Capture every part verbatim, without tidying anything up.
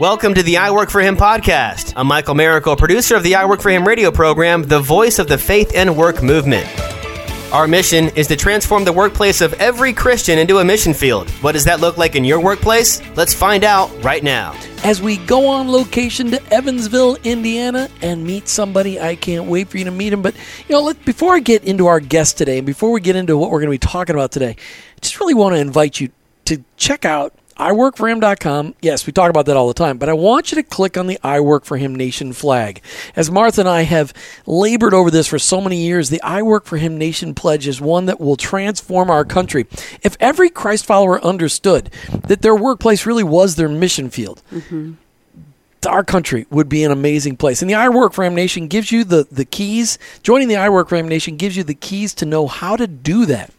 Welcome to the I Work For Him podcast. I'm Michael Maracle, producer of the I Work For Him radio program, the voice of the faith and work movement. Our mission is to transform the workplace of every Christian into a mission field. What does that look like in your workplace? Let's find out right now. As we go on location to Evansville, Indiana, and meet somebody, I can't wait for you to meet him. But, you know, let, before I get into our guest today, and before we get into what we're going to be talking about today, I just really want to invite you to check out I work for him dot com. Yes, we talk about that all the time, but I want you to click on the I Work For Him Nation flag. As Martha and I have labored over this for so many years, the I Work For Him Nation pledge is one that will transform our country. If every Christ follower understood that their workplace really was their mission field, mm-hmm. our country would be an amazing place. And the I Work For Him Nation gives you the, the keys. Joining the I Work For Him Nation gives you the keys to know how to do that.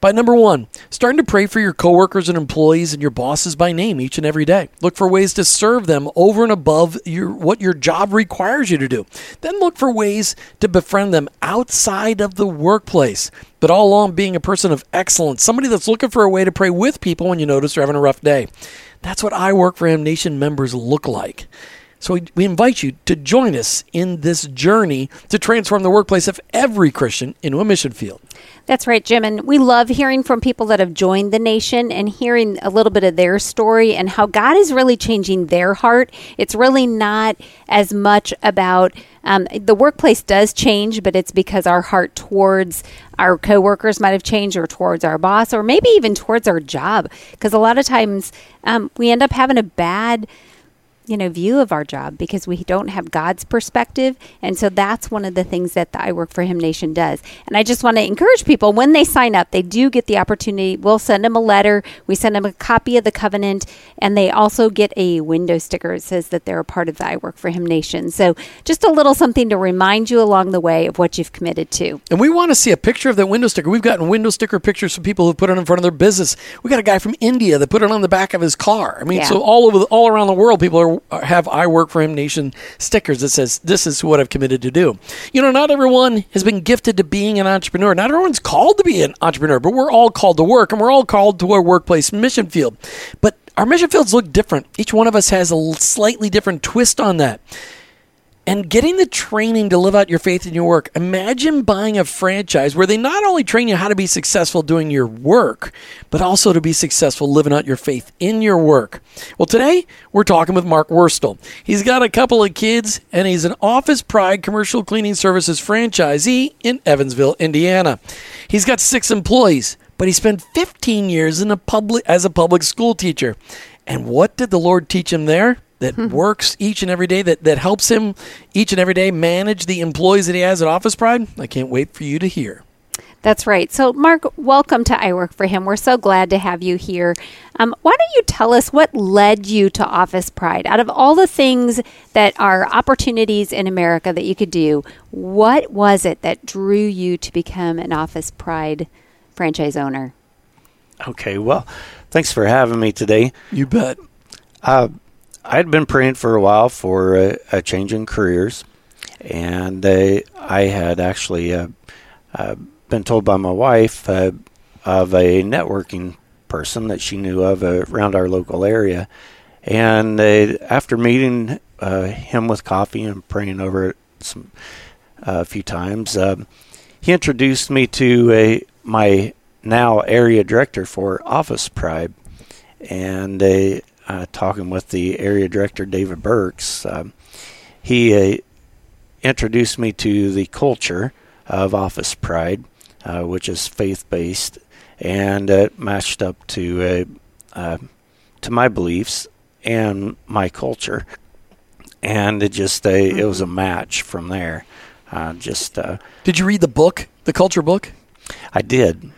By number one, starting to pray for your coworkers and employees and your bosses by name each and every day. Look for ways to serve them over and above your, what your job requires you to do. Then look for ways to befriend them outside of the workplace, but all along being a person of excellence, somebody that's looking for a way to pray with people when you notice they're having a rough day. That's what I Work For Him Nation members look like. So we, we invite you to join us in this journey to transform the workplace of every Christian into a mission field. That's right, Jim. And we love hearing from people that have joined the nation and hearing a little bit of their story and how God is really changing their heart. It's really not as much about um, the workplace does change, but it's because our heart towards our coworkers might have changed, or towards our boss, or maybe even towards our job. Because a lot of times um, we end up having a bad you know, view of our job because we don't have God's perspective. And so that's one of the things that the I Work For Him Nation does. And I just want to encourage people, when they sign up, they do get the opportunity. We'll send them a letter. We send them a copy of the covenant, and they also get a window sticker that says that they're a part of the I Work For Him Nation. So just a little something to remind you along the way of what you've committed to. And we want to see a picture of that window sticker. We've gotten window sticker pictures from people who put it in front of their business. We got a guy from India that put it on the back of his car. I mean, yeah. so all over, all around the world, people are have I Work For Him Nation stickers that says, this is what I've committed to do. You know, not everyone has been gifted to being an entrepreneur. Not everyone's called to be an entrepreneur, but we're all called to work, and we're all called to our workplace mission field. But our mission fields look different. Each one of us has a slightly different twist on that. And getting the training to live out your faith in your work. Imagine buying a franchise where they not only train you how to be successful doing your work, but also to be successful living out your faith in your work. Well, today we're talking with Mark Worstell. He's got a couple of kids, and he's an Office Pride Commercial Cleaning Services franchisee in Evansville, Indiana. He's got six employees, but he spent fifteen years in a public as a public school teacher. And what did the Lord teach him there? That works each and every day, that, that helps him each and every day manage the employees that he has at Office Pride? I can't wait for you to hear. That's right. So, Mark, welcome to I Work For Him. We're so glad to have you here. Um, why don't you tell us what led you to Office Pride? Out of all the things that are opportunities in America that you could do, what was it that drew you to become an Office Pride franchise owner? Okay, well, thanks for having me today. You bet. Uh I'd been praying for a while for a, a change in careers, and uh, I had actually uh, uh, been told by my wife uh, of a networking person that she knew of uh, around our local area. And uh, after meeting uh, him with coffee and praying over it some, uh, a few times, uh, he introduced me to a, my now area director for Office Pride, and uh, Uh, talking with the area director, David Burks, um, he uh, introduced me to the culture of Office Pride, uh, which is faith-based, and uh, matched up to uh, uh, to my beliefs and my culture, and it just uh, it was a match from there. Uh, just uh, did you read the book, the culture book? I did.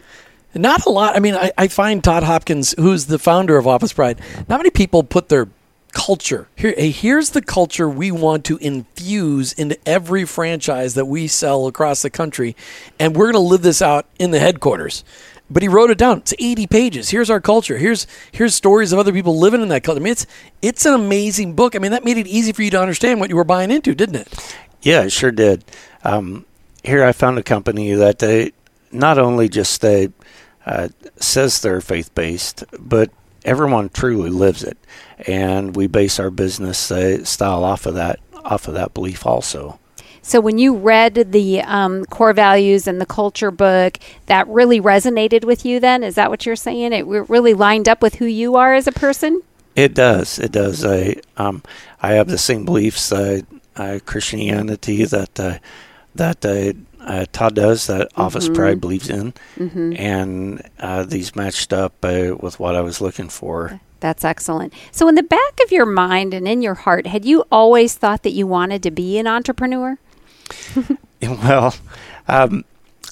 Not a lot. I mean, I, I find Todd Hopkins, who's the founder of Office Pride, not many people put their culture. Here, here's the culture we want to infuse into every franchise that we sell across the country, and we're going to live this out in the headquarters. But he wrote it down. It's eighty pages. Here's our culture. Here's here's stories of other people living in that culture. I mean, it's, it's an amazing book. I mean, that made it easy for you to understand what you were buying into, didn't it? Yeah, it sure did. Um, here I found a company that they not only just they, Uh, says they're faith-based, but everyone truly lives it, and we base our business uh, style off of that off of that belief also. So when you read the um, core values and the culture book, that really resonated with you then? Is that what you're saying? It really lined up with who you are as a person? It does. It does. I um, I have the same beliefs, uh, uh, Christianity that uh, that uh, uh, Todd does, that mm-hmm. Office Pride believes in, mm-hmm. and uh, these matched up uh, with what I was looking for. Okay. That's excellent. So in the back of your mind and in your heart, had you always thought that you wanted to be an entrepreneur? Well, um,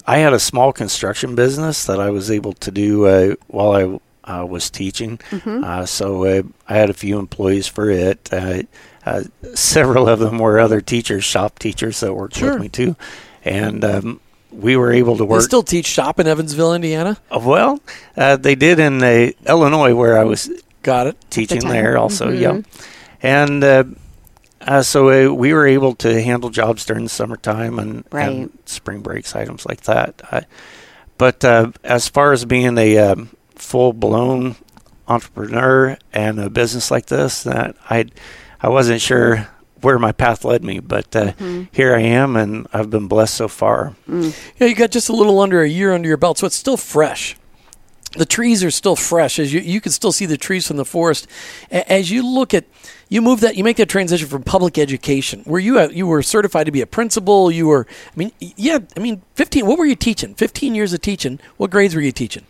I had a small construction business that I was able to do uh, while I uh, was teaching. Mm-hmm. Uh, so uh, I had a few employees for it. Uh, uh, several of them were other teachers, shop teachers that worked sure. with me too. And um, we were able to work. They still teach shop in Evansville, Indiana? Uh, well, uh, they did in uh, Illinois where I was Got it. teaching the there also, mm-hmm. yeah. And uh, uh, so uh, we were able to handle jobs during the summertime and, right. and spring breaks, items like that. I, but uh, as far as being a um, full-blown entrepreneur and a business like this, that I I wasn't sure where my path led me, but uh, mm-hmm. here I am, and I've been blessed so far. Mm. Yeah, you got just a little under a year under your belt, so it's still fresh. The trees are still fresh. As you, you can still see the trees from the forest. As you look at, you move that, you make that transition from public education, where you you were certified to be a principal. You were, I mean, yeah, I mean, fifteen. What were you teaching? Fifteen years of teaching. What grades were you teaching?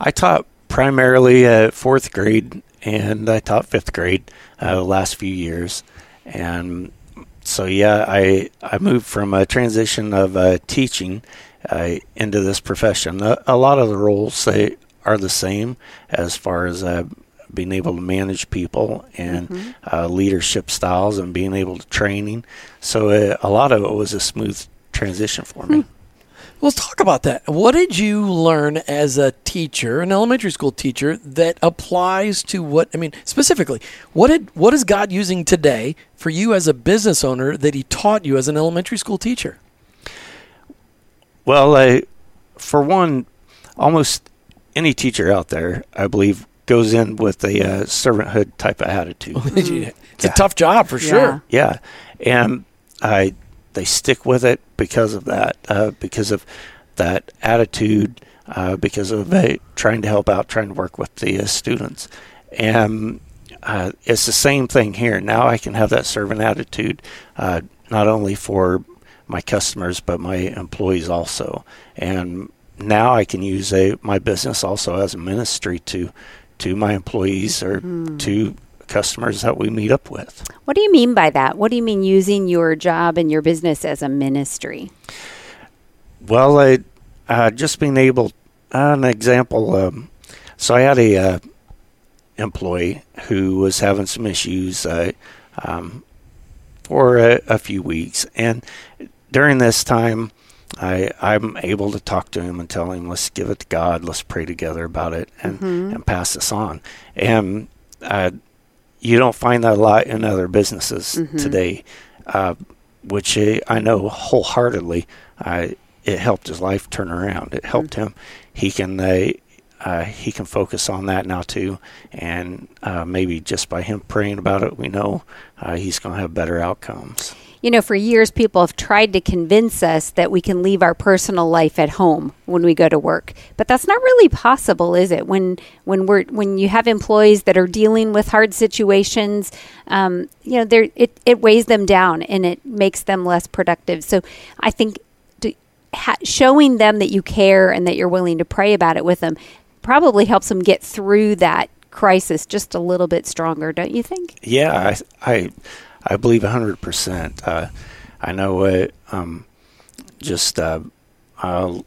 I taught primarily uh, fourth grade, and I taught fifth grade uh, the last few years. And so, yeah, I I moved from a transition of uh, teaching uh, into this profession. A, a lot of the roles they. are the same as far as uh, being able to manage people and mm-hmm. uh, leadership styles and being able to training. So uh, a lot of it was a smooth transition for me. Hmm. Well, let's talk about that. What did you learn as a teacher, an elementary school teacher, that applies to what, I mean, specifically, what did what is God using today for you as a business owner that he taught you as an elementary school teacher? Well, uh, for one, almost any teacher out there, I believe, goes in with a uh, servanthood type of attitude. Mm-hmm. It's yeah. a tough job for sure. Yeah. yeah. And I, they stick with it because of that, uh, because of that attitude, uh, because of uh, trying to help out, trying to work with the uh, students. And uh, it's the same thing here. Now I can have that servant attitude, uh, not only for my customers, but my employees also. And now I can use a, my business also as a ministry to to my employees or mm. to customers that we meet up with. What do you mean by that? What do you mean using your job and your business as a ministry? Well, I, uh, just being able, uh, an example, um, so I had a uh, employee who was having some issues uh, um, for a, a few weeks. And during this time, I, I'm able to talk to him and tell him, let's give it to God, let's pray together about it, and, mm-hmm. and pass this on. And uh, you don't find that a lot in other businesses mm-hmm. today, uh, which uh, I know wholeheartedly, uh, it helped his life turn around. It helped mm-hmm. him. He can uh, uh, he can focus on that now too, and uh, maybe just by him praying about it, we know uh, he's going to have better outcomes. You know, for years, people have tried to convince us that we can leave our personal life at home when we go to work. But that's not really possible, is it? When when we're when you have employees that are dealing with hard situations, um, you know, they're, it, it weighs them down and it makes them less productive. So I think to ha- showing them that you care and that you're willing to pray about it with them probably helps them get through that crisis just a little bit stronger, don't you think? Yeah, I... I I believe one hundred percent. Uh, I know uh, um, just uh, uh,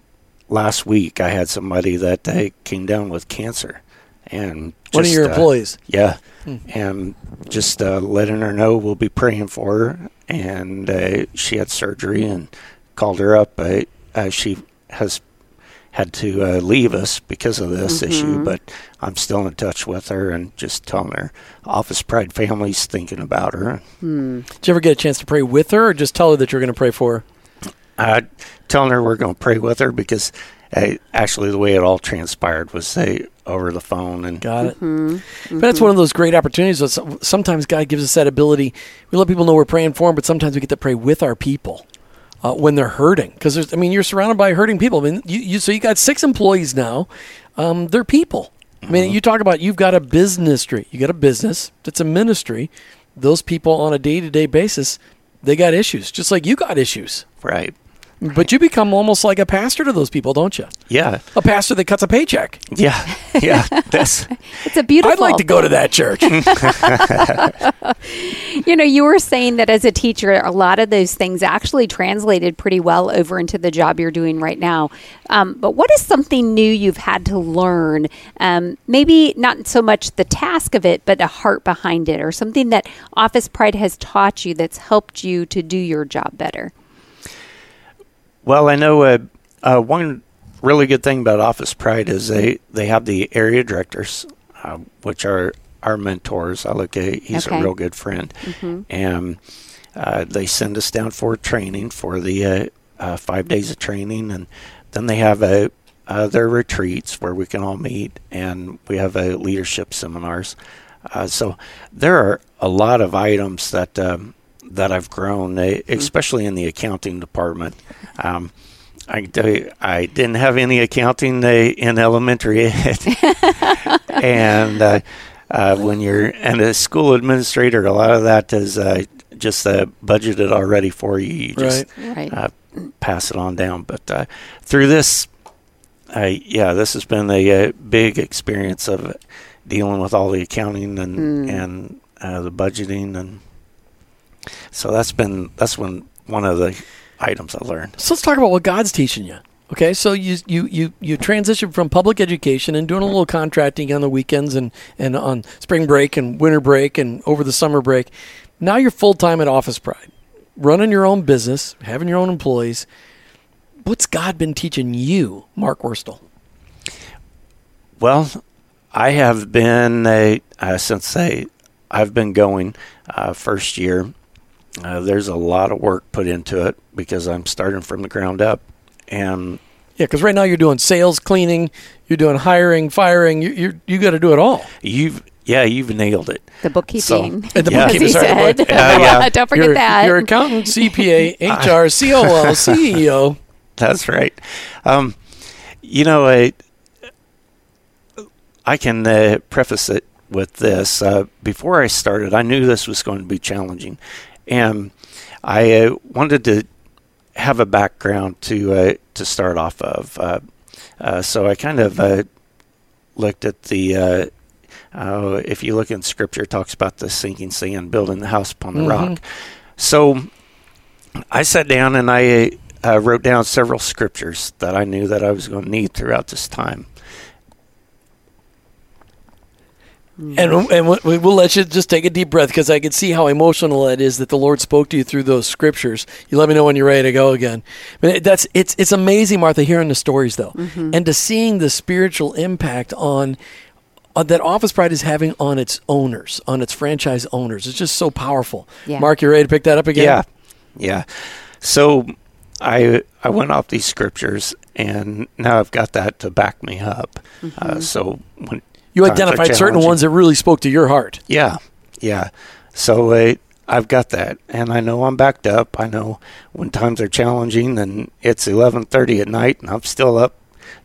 last week I had somebody that uh, came down with cancer. And just, one of your uh, employees. Yeah. Hmm. And just uh, letting her know we'll be praying for her. And uh, she had surgery and called her up. Uh, uh, she has had to uh, leave us because of this mm-hmm. issue, but I'm still in touch with her and just telling her Office Pride family's thinking about her. Mm. Did you ever get a chance to pray with her or just tell her that you're going to pray for her? Uh, telling her we're going to pray with her because I, actually, the way it all transpired was they over the phone and got it. Mm-hmm. Mm-hmm. But it's one of those great opportunities. Sometimes God gives us that ability. We let people know we're praying for them, but sometimes we get to pray with our people uh, when they're hurting. Because I mean, you're surrounded by hurting people. I mean, you, you so you got six employees now. Um, they're people. I mean, mm-hmm. you talk about you've got a business. You got a business that's a ministry. Those people on a day-to-day basis, they got issues, just like you got issues, right? Right. But you become almost like a pastor to those people, don't you? Yeah. A pastor that cuts a paycheck. Yeah. Yeah. That's, it's a beautiful I'd like to go to that church. You know, you were saying that as a teacher, a lot of those things actually translated pretty well over into the job you're doing right now. Um, but what is something new you've had to learn? Um, maybe not so much the task of it, but the heart behind it, or something that Office Pride has taught you that's helped you to do your job better. Well, I know uh, uh, one really good thing about Office Pride is they, they have the area directors, uh, which are our mentors. I look at he's okay. a real good friend, mm-hmm. and uh, they send us down for training for the uh, uh, five days of training, and then they have a uh, their retreats where we can all meet, and we have a leadership seminars. Uh, so there are a lot of items that. Um, that I've grown, especially in the accounting department. Um, I can tell you, I didn't have any accounting in elementary ed. and uh, uh, when you're and a school administrator, a lot of that is uh, just uh, budgeted already for you. You just right. uh, pass it on down. But uh, through this, uh, yeah, this has been a, a big experience of dealing with all the accounting and, mm. and uh, the budgeting and So that's been that's when one of the items I learned. So let's talk about what God's teaching you. Okay, so you you you you transitioned from public education and doing a little contracting on the weekends and, and on spring break and winter break and over the summer break. Now you're full time at Office Pride, running your own business, having your own employees. What's God been teaching you, Mark Worstell? Well, I have been a, uh, since I, I've been going uh, first year. Uh, there's a lot of work put into it because I'm starting from the ground up. And yeah, because right now you're doing sales, cleaning, you're doing hiring, firing. You you you got to do it all. You've yeah, you've nailed it. The bookkeeping, so, the yeah. bookkeeping. Sorry, the book, uh, yeah. Don't forget your, that. Your accountant, C P A, H R, C O O, C E O. That's right. Um, you know, I I can uh, preface it with this. Uh, before I started, I knew this was going to be challenging. And I uh, wanted to have a background to uh, to start off of. Uh, uh, so I kind of uh, looked at the, uh, uh, if you look in Scripture, it talks about the sinking sand, building the house upon the mm-hmm. rock. So I sat down and I uh, wrote down several Scriptures that I knew that I was going to need throughout this time. And and we'll let you just take a deep breath because I can see how emotional it is that the Lord spoke to you through those scriptures. You let me know when you're ready to go again. But that's it's it's amazing, Martha, hearing the stories though, mm-hmm. and to seeing the spiritual impact on uh, that Office Pride is having on its owners, on its franchise owners. It's just so powerful. Yeah. Mark, you ready to pick that up again? Yeah, yeah. So I I went off these scriptures, and now I've got that to back me up. Mm-hmm. Uh, so when. You identified certain ones that really spoke to your heart. Yeah, yeah. So uh, I've got that, and I know I'm backed up. I know when times are challenging, and it's eleven thirty at night, and I'm still up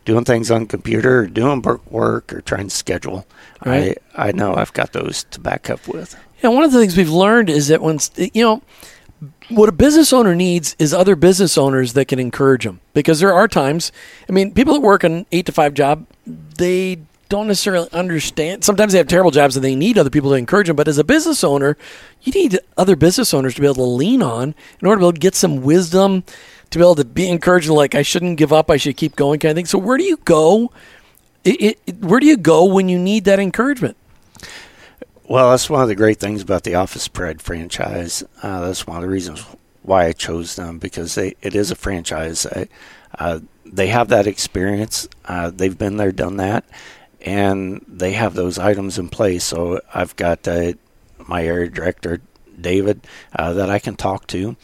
doing things on computer, or doing work, or trying to schedule. Right. I I know I've got those to back up with. Yeah, one of the things we've learned is that when you know. What a business owner needs is other business owners that can encourage them, because there are times. I mean, people that work an eight to five job, they don't necessarily understand. Sometimes they have terrible jobs and they need other people to encourage them. But as a business owner, you need other business owners to be able to lean on in order to be able to get some wisdom, to be able to be encouraged, like, I shouldn't give up, I should keep going kind of thing. So where do you go? It, it, where do you go when you need that encouragement? Well, that's one of the great things about the Office Pride franchise. Uh, that's one of the reasons why I chose them, because they, it is a franchise. I, uh, they have that experience. Uh, they've been there, done that. And they have those items in place. So I've got uh, my area director, David, uh, that I can talk to.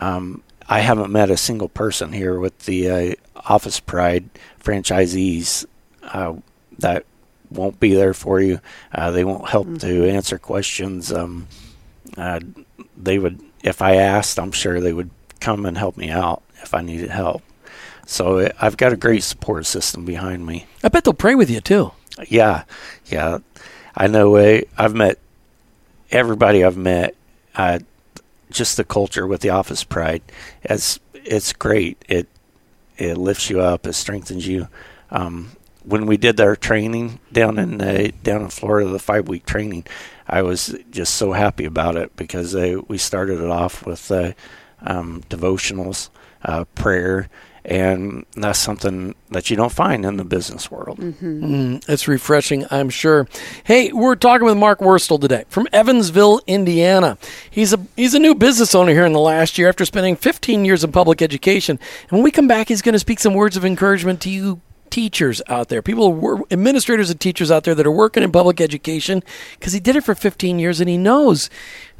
Um, I haven't met a single person here with the uh, Office Pride franchisees uh, that won't be there for you. Uh, they won't help mm-hmm. to answer questions. Um, uh, they would, if I asked, I'm sure they would come and help me out if I needed help. So it, I've got a great support system behind me. I bet they'll pray with you too. Yeah, yeah. I know uh, I've met everybody I've met. Uh, just the culture with the Office Pride, as it's great. It it lifts you up. It strengthens you. Um, when we did our training down in the, down in Florida, the five week training, I was just so happy about it because uh, we started it off with uh, um, devotionals, uh, prayer. And that's something that you don't find in the business world. Mm-hmm. Mm, it's refreshing, I'm sure. Hey, we're talking with Mark Worstell today from Evansville, Indiana. He's a he's a new business owner here in the last year after spending fifteen years in public education. And when we come back, he's going to speak some words of encouragement to you teachers out there, people, administrators and teachers out there that are working in public education, because he did it for fifteen years and he knows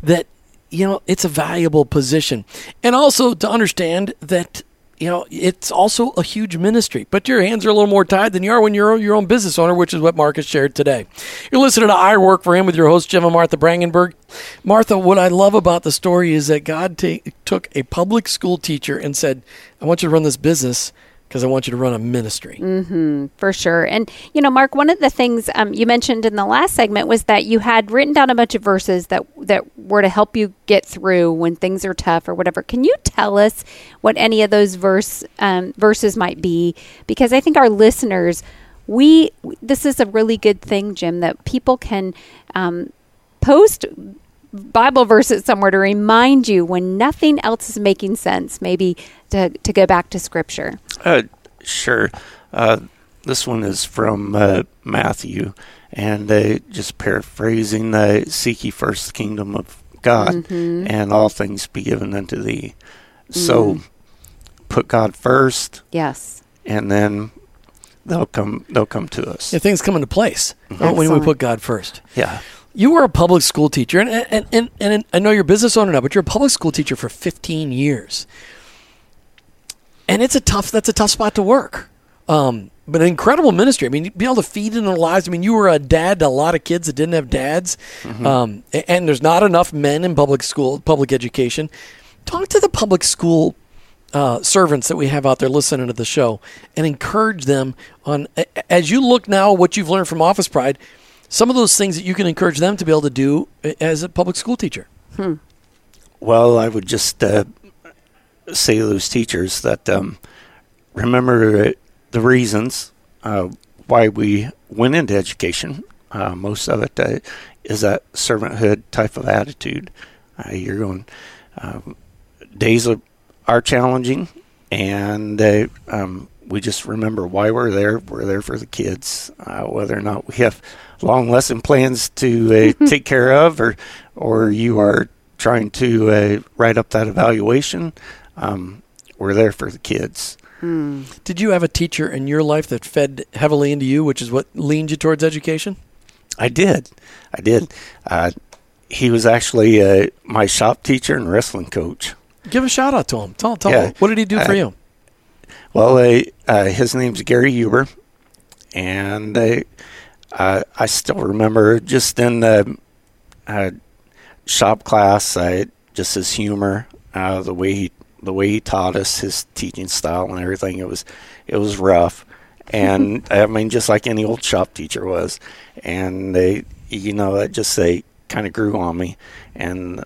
that, you know, it's a valuable position. And also to understand that, you know, it's also a huge ministry, but your hands are a little more tied than you are when you're your own business owner, which is what Mark has shared today. You're listening to I Work for Him with your host, Jim and Martha Brangenberg. Martha, what I love about the story is that God t- took a public school teacher and said, I want you to run this business because I want you to run a ministry. Mm-hmm, for sure. And, you know, Mark, one of the things um, you mentioned in the last segment was that you had written down a bunch of verses that, that were to help you get through when things are tough or whatever. Can you tell us what any of those verse um, verses might be? Because I think our listeners, we this is a really good thing, Jim, that people can um, post Bible verses somewhere to remind you when nothing else is making sense, maybe to to go back to Scripture. Uh, sure. Uh, this one is from uh, Matthew, and uh, just paraphrasing, uh, seek ye first the kingdom of God, mm-hmm. and all things be given unto thee. So mm. put God first. Yes. And then they'll come They'll come to us. Yeah, things come into place mm-hmm. when we put God first. Yeah. You were a public school teacher, and, and, and, and I know you're a business owner now, but you're a public school teacher for fifteen years. And it's a tough, that's a tough spot to work. Um, but an incredible ministry. I mean, you'd be able to feed into their lives. I mean, you were a dad to a lot of kids that didn't have dads. Mm-hmm. Um, and, and there's not enough men in public school, public education. Talk to the public school uh, servants that we have out there listening to the show and encourage them on, as you look now, what you've learned from Office Pride, some of those things that you can encourage them to be able to do as a public school teacher. Hmm. Well, I would just uh, say to those teachers that um, remember the reasons uh, why we went into education. Uh, most of it uh, is that servanthood type of attitude. Uh, you're going, uh, days are, are challenging, and uh, um, we just remember why we're there. We're there for the kids, uh, whether or not we have long lesson plans to uh, take care of, or or you are trying to uh, write up that evaluation. Um, we're there for the kids. Hmm. Did you have a teacher in your life that fed heavily into you, which is what leaned you towards education? I did. I did. Uh, he was actually uh, my shop teacher and wrestling coach. Give a shout out to him. Tell, tell yeah. him. What did he do uh, for you? Well, uh, uh, his name's Gary Huber, and uh, uh, I still remember just in the uh, shop class, uh, just his humor, uh, the way he the way he taught us, his teaching style, and everything. It was it was rough, and I mean, just like any old shop teacher was, and they, you know, that just they kind of grew on me. And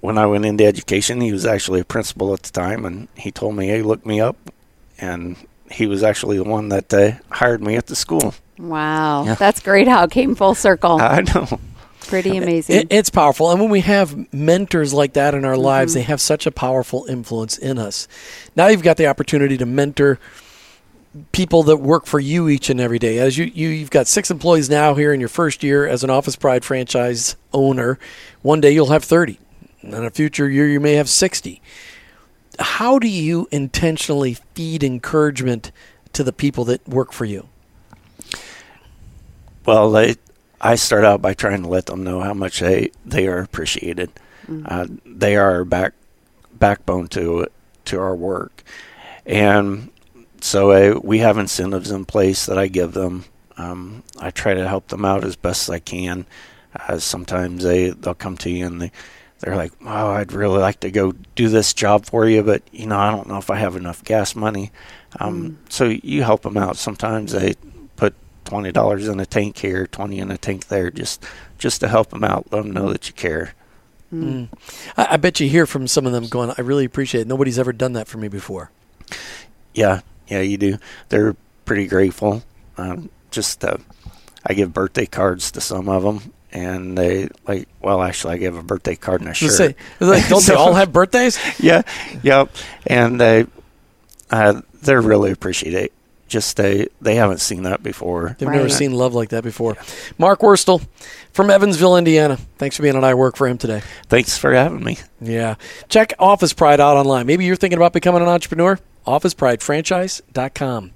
when I went into education, he was actually a principal at the time, and he told me, "Hey, look me up." And he was actually the one that uh, hired me at the school. Wow. Yeah. That's great how it came full circle. I know. Pretty amazing. It, it's powerful. And when we have mentors like that in our mm-hmm. lives, they have such a powerful influence in us. Now you've got the opportunity to mentor people that work for you each and every day. As you, you, you've got six employees now here in your first year as an Office Pride franchise owner. One day you'll have thirty. In a future year, you may have sixty. How do you intentionally feed encouragement to the people that work for you? Well, I, I start out by trying to let them know how much they, they are appreciated. Mm-hmm. Uh, they are back backbone to to our work. And so I, we have incentives in place that I give them. Um, I try to help them out as best as I can. Uh, sometimes they, they'll come to you and they, they're like, oh, I'd really like to go do this job for you, but, you know, I don't know if I have enough gas money. Um, mm. So you help them out. Sometimes they put twenty dollars in a tank here, twenty in a tank there, just just to help them out, let them know that you care. Mm. I, I bet you hear from some of them going, I really appreciate it. Nobody's ever done that for me before. Yeah, yeah, you do. They're pretty grateful. Um, just uh, I give birthday cards to some of them. And they like, well, actually, I gave a birthday card and a shirt. Say, like, don't so, they all have birthdays? Yeah, yep. And they, uh, they're really appreciative. Just they, they haven't seen that before. They've right. never seen love like that before. Yeah. Mark Worstell from Evansville, Indiana. Thanks for being on I Work for Him today. Thanks for having me. Yeah. Check Office Pride out online. Maybe you're thinking about becoming an entrepreneur. Office Pride Franchise dot com.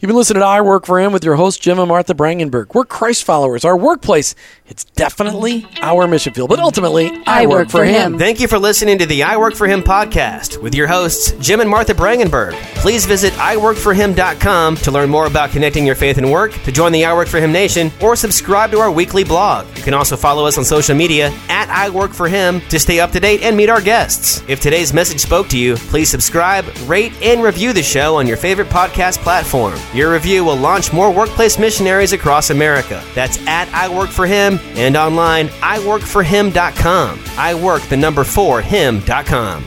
You've been listening to I Work For Him with your hosts, Jim and Martha Brangenberg. We're Christ followers. Our workplace, it's definitely our mission field, but ultimately, I, I work, work for him. him. Thank you for listening to the I Work For Him podcast with your hosts, Jim and Martha Brangenberg. Please visit I Work For Him dot com to learn more about connecting your faith and work, to join the I Work For Him Nation, or subscribe to our weekly blog. You can also follow us on social media at I Work For Him to stay up to date and meet our guests. If today's message spoke to you, please subscribe, rate, and review the show on your favorite podcast platform. Your review will launch more workplace missionaries across America. That's at I Work For Him and online I Work For Him dot com. I Work the number four him dot com.